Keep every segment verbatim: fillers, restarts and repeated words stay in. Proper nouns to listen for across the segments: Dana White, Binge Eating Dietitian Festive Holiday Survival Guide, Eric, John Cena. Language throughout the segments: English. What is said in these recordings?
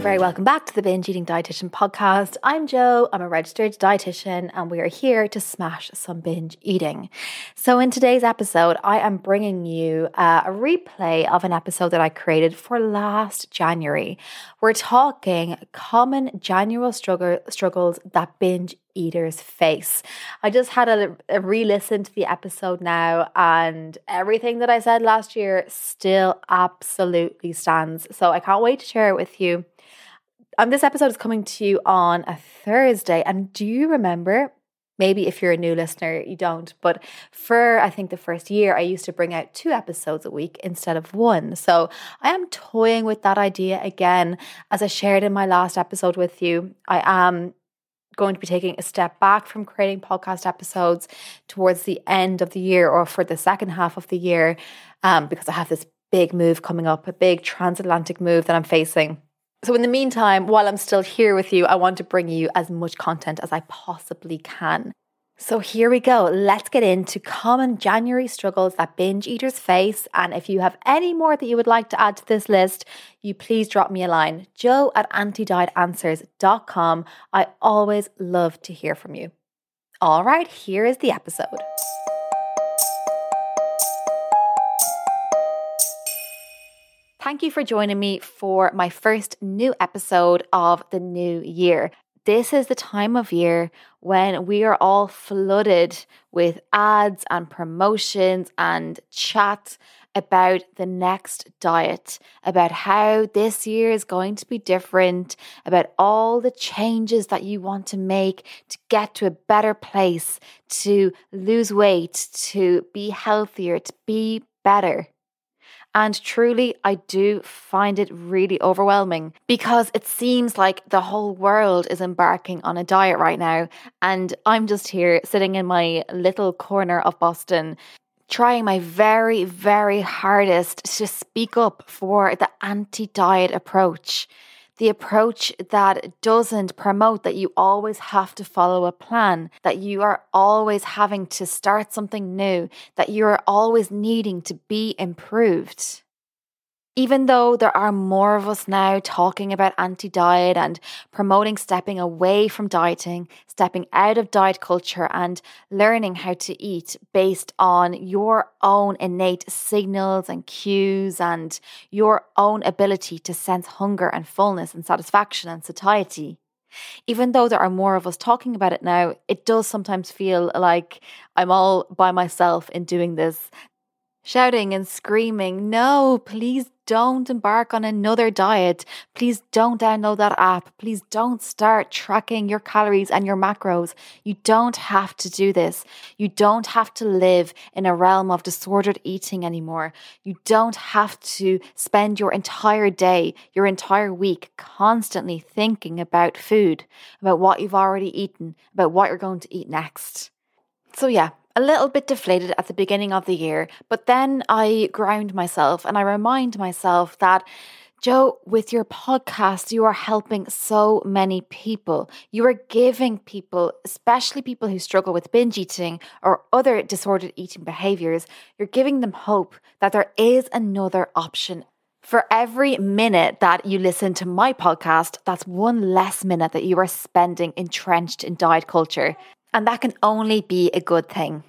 very welcome back to the Binge Eating Dietitian podcast. I'm Jo, I'm a registered dietitian, and we are here to smash some binge eating. So in today's episode, I am bringing you uh, a replay of an episode that I created for last January. We're talking common January struggle, struggles that binge eaters face. I just had a, a re-listen to the episode now, and everything that I said last year still absolutely stands. So I can't wait to share it with you. Um, this episode is coming to you on a Thursday, and do you remember? Maybe if you're a new listener, you don't. But for, I think, the first year, I used to bring out two episodes a week instead of one. So I am toying with that idea again. As I shared in my last episode with you, I am going to be taking a step back from creating podcast episodes towards the end of the year, or for the second half of the year, um, because I have this big move coming up, a big transatlantic move that I'm facing. So in the meantime, while I'm still here with you, I want to bring you as much content as I possibly can. So here we go. Let's get into common January struggles that binge eaters face. And if you have any more that you would like to add to this list, you please drop me a line, joe at anti diet answers dot com. I always love to hear from you. All right, here is the episode. Thank you for joining me for my first new episode of the new year. This is the time of year when we are all flooded with ads and promotions and chat about the next diet, about how this year is going to be different, about all the changes that you want to make to get to a better place, to lose weight, to be healthier, to be better. And truly, I do find it really overwhelming, because it seems like the whole world is embarking on a diet right now. And I'm just here sitting in my little corner of Boston, trying my very, very hardest to speak up for the anti-diet approach. The approach that doesn't promote that you always have to follow a plan, that you are always having to start something new, that you are always needing to be improved. Even though there are more of us now talking about anti-diet and promoting stepping away from dieting, stepping out of diet culture and learning how to eat based on your own innate signals and cues and your own ability to sense hunger and fullness and satisfaction and satiety. Even though there are more of us talking about it now, it does sometimes feel like I'm all by myself in doing this. Shouting and screaming, no, please don't embark on another diet. Please don't download that app. Please don't start tracking your calories and your macros. You don't have to do this. You don't have to live in a realm of disordered eating anymore. You don't have to spend your entire day, your entire week constantly thinking about food, about what you've already eaten, about what you're going to eat next. So yeah. A little bit deflated at the beginning of the year, but then I ground myself and I remind myself that, Jo, with your podcast, you are helping so many people. You are giving people, especially people who struggle with binge eating or other disordered eating behaviors, you're giving them hope that there is another option. For every minute that you listen to my podcast, that's one less minute that you are spending entrenched in diet culture. And that can only be a good thing.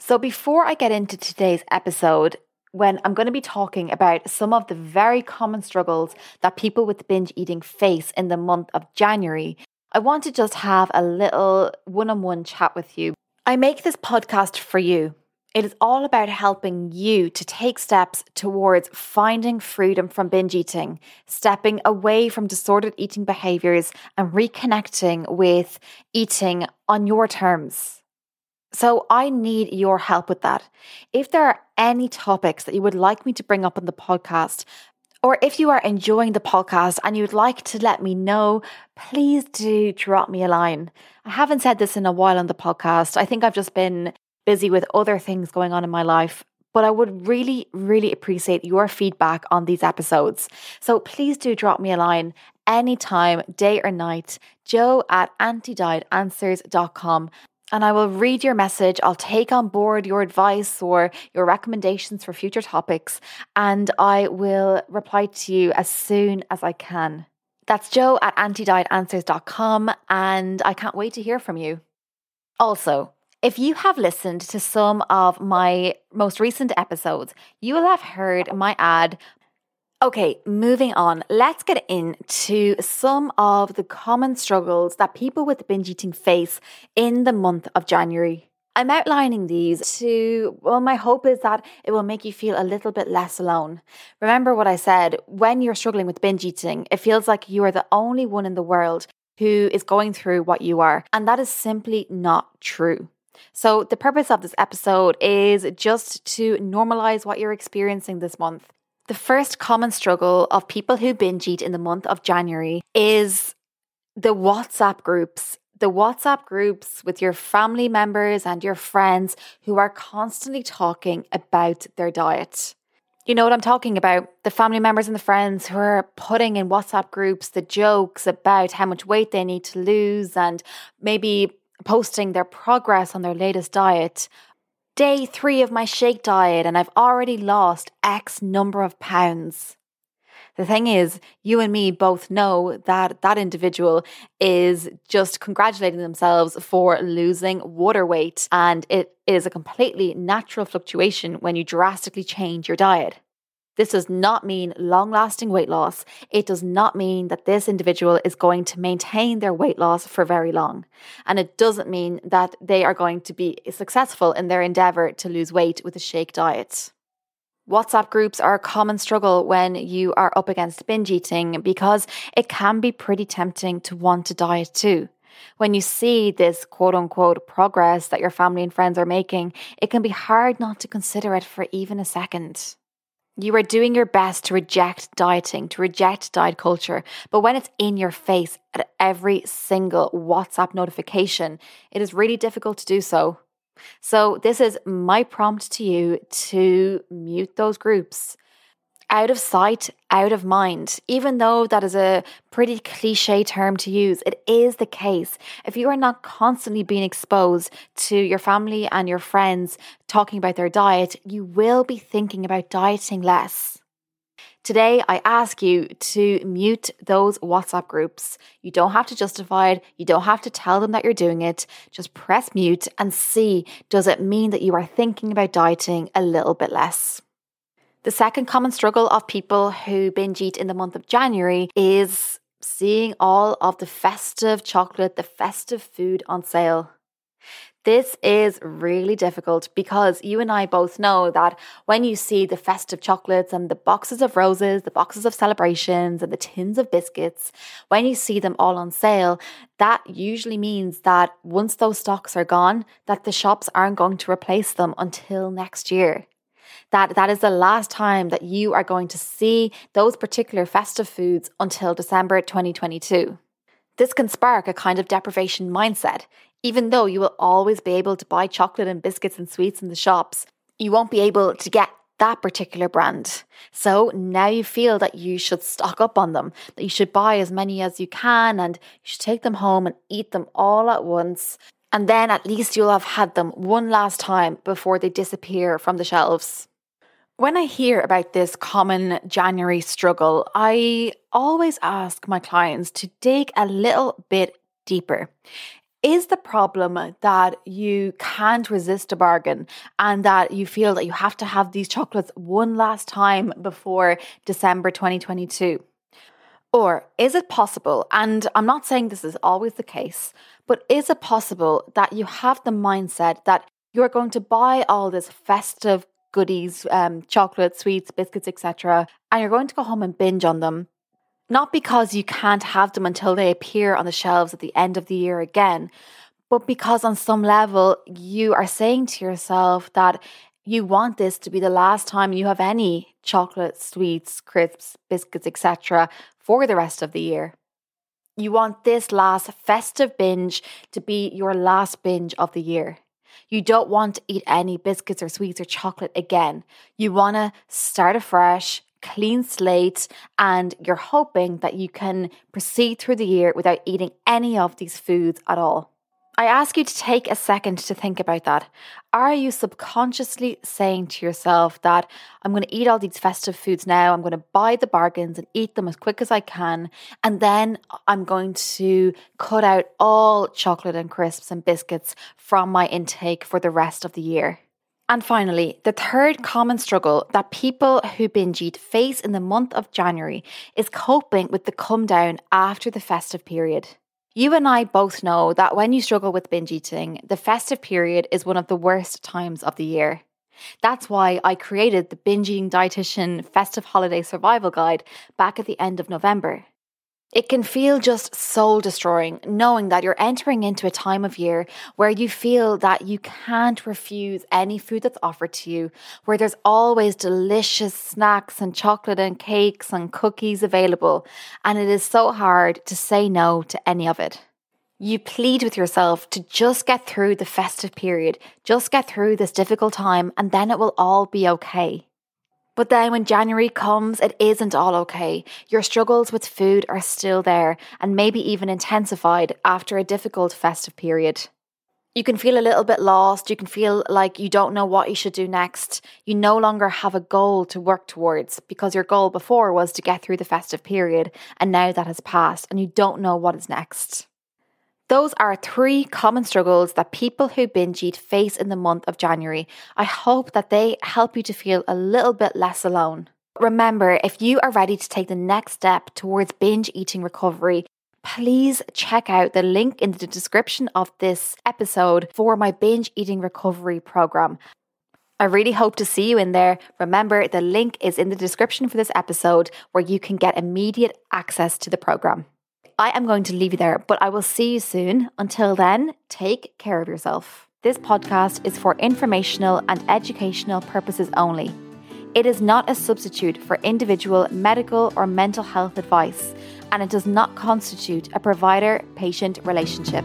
So before I get into today's episode, when I'm going to be talking about some of the very common struggles that people with binge eating face in the month of January, I want to just have a little one-on-one chat with you. I make this podcast for you. It is all about helping you to take steps towards finding freedom from binge eating, stepping away from disordered eating behaviors, and reconnecting with eating on your terms. So I need your help with that. If there are any topics that you would like me to bring up on the podcast, or if you are enjoying the podcast and you'd like to let me know, please do drop me a line. I haven't said this in a while on the podcast. I think I've just been busy with other things going on in my life, but I would really, really appreciate your feedback on these episodes. So please do drop me a line anytime, day or night, joe at anti diet answers dot com. And I will read your message. I'll take on board your advice or your recommendations for future topics, and I will reply to you as soon as I can. That's Joe at anti diet answers dot com, and I can't wait to hear from you. Also, if you have listened to some of my most recent episodes, you will have heard my ad. Okay, moving on. Let's get into some of the common struggles that people with binge eating face in the month of January. I'm outlining these to, well, my hope is that it will make you feel a little bit less alone. Remember what I said, when you're struggling with binge eating, it feels like you are the only one in the world who is going through what you are. And that is simply not true. So the purpose of this episode is just to normalize what you're experiencing this month. The first common struggle of people who binge eat in the month of January is the WhatsApp groups. The WhatsApp groups with your family members and your friends who are constantly talking about their diet. You know what I'm talking about? The family members and the friends who are putting in WhatsApp groups the jokes about how much weight they need to lose and maybe posting their progress on their latest diet. Day three of my shake diet and I've already lost X number of pounds. The thing is, you and me both know that that individual is just congratulating themselves for losing water weight, and it is a completely natural fluctuation when you drastically change your diet. This does not mean long-lasting weight loss. It does not mean that this individual is going to maintain their weight loss for very long. And it doesn't mean that they are going to be successful in their endeavor to lose weight with a shake diet. WhatsApp groups are a common struggle when you are up against binge eating because it can be pretty tempting to want to diet too. When you see this quote-unquote progress that your family and friends are making, it can be hard not to consider it for even a second. You are doing your best to reject dieting, to reject diet culture, but when it's in your face at every single WhatsApp notification, it is really difficult to do so. So this is my prompt to you to mute those groups. Out of sight, out of mind. Even though that is a pretty cliche term to use, it is the case. If you are not constantly being exposed to your family and your friends talking about their diet, you will be thinking about dieting less. Today, I ask you to mute those WhatsApp groups. You don't have to justify it. You don't have to tell them that you're doing it. Just press mute and see, does it mean that you are thinking about dieting a little bit less? The second common struggle of people who binge eat in the month of January is seeing all of the festive chocolate, the festive food on sale. This is really difficult because you and I both know that when you see the festive chocolates and the boxes of roses, the boxes of celebrations and the tins of biscuits, when you see them all on sale, that usually means that once those stocks are gone, that the shops aren't going to replace them until next year. That that is the last time that you are going to see those particular festive foods until December twenty twenty-two. This can spark a kind of deprivation mindset. Even though you will always be able to buy chocolate and biscuits and sweets in the shops, you won't be able to get that particular brand. So now you feel that you should stock up on them, that you should buy as many as you can and you should take them home and eat them all at once. And then at least you'll have had them one last time before they disappear from the shelves. When I hear about this common January struggle, I always ask my clients to dig a little bit deeper. Is the problem that you can't resist a bargain and that you feel that you have to have these chocolates one last time before December twenty twenty-two? Or is it possible, and I'm not saying this is always the case, but is it possible that you have the mindset that you're going to buy all this festive goodies, um, chocolate, sweets, biscuits, et cetera, and you're going to go home and binge on them? Not because you can't have them until they appear on the shelves at the end of the year again, but because on some level you are saying to yourself that you want this to be the last time you have any chocolate, sweets, crisps, biscuits, et cetera for the rest of the year. You want this last festive binge to be your last binge of the year. You don't want to eat any biscuits or sweets or chocolate again. You want to start afresh, clean slate, and you're hoping that you can proceed through the year without eating any of these foods at all. I ask you to take a second to think about that. Are you subconsciously saying to yourself that I'm going to eat all these festive foods now, I'm going to buy the bargains and eat them as quick as I can, and then I'm going to cut out all chocolate and crisps and biscuits from my intake for the rest of the year? And finally, the third common struggle that people who binge eat face in the month of January is coping with the come down after the festive period. You and I both know that when you struggle with binge eating, the festive period is one of the worst times of the year. That's why I created the Binge Eating Dietitian Festive Holiday Survival Guide back at the end of November. It can feel just soul-destroying knowing that you're entering into a time of year where you feel that you can't refuse any food that's offered to you, where there's always delicious snacks and chocolate and cakes and cookies available, and it is so hard to say no to any of it. You plead with yourself to just get through the festive period, just get through this difficult time, and then it will all be okay. But then when January comes, it isn't all okay. Your struggles with food are still there and maybe even intensified after a difficult festive period. You can feel a little bit lost. You can feel like you don't know what you should do next. You no longer have a goal to work towards because your goal before was to get through the festive period, and now that has passed and you don't know what is next. Those are three common struggles that people who binge eat face in the month of January. I hope that they help you to feel a little bit less alone. Remember, if you are ready to take the next step towards binge eating recovery, please check out the link in the description of this episode for my binge eating recovery program. I really hope to see you in there. Remember, the link is in the description for this episode where you can get immediate access to the program. I am going to leave you there, but I will see you soon. Until then, take care of yourself. This podcast is for informational and educational purposes only. It is not a substitute for individual medical or mental health advice, and it does not constitute a provider-patient relationship.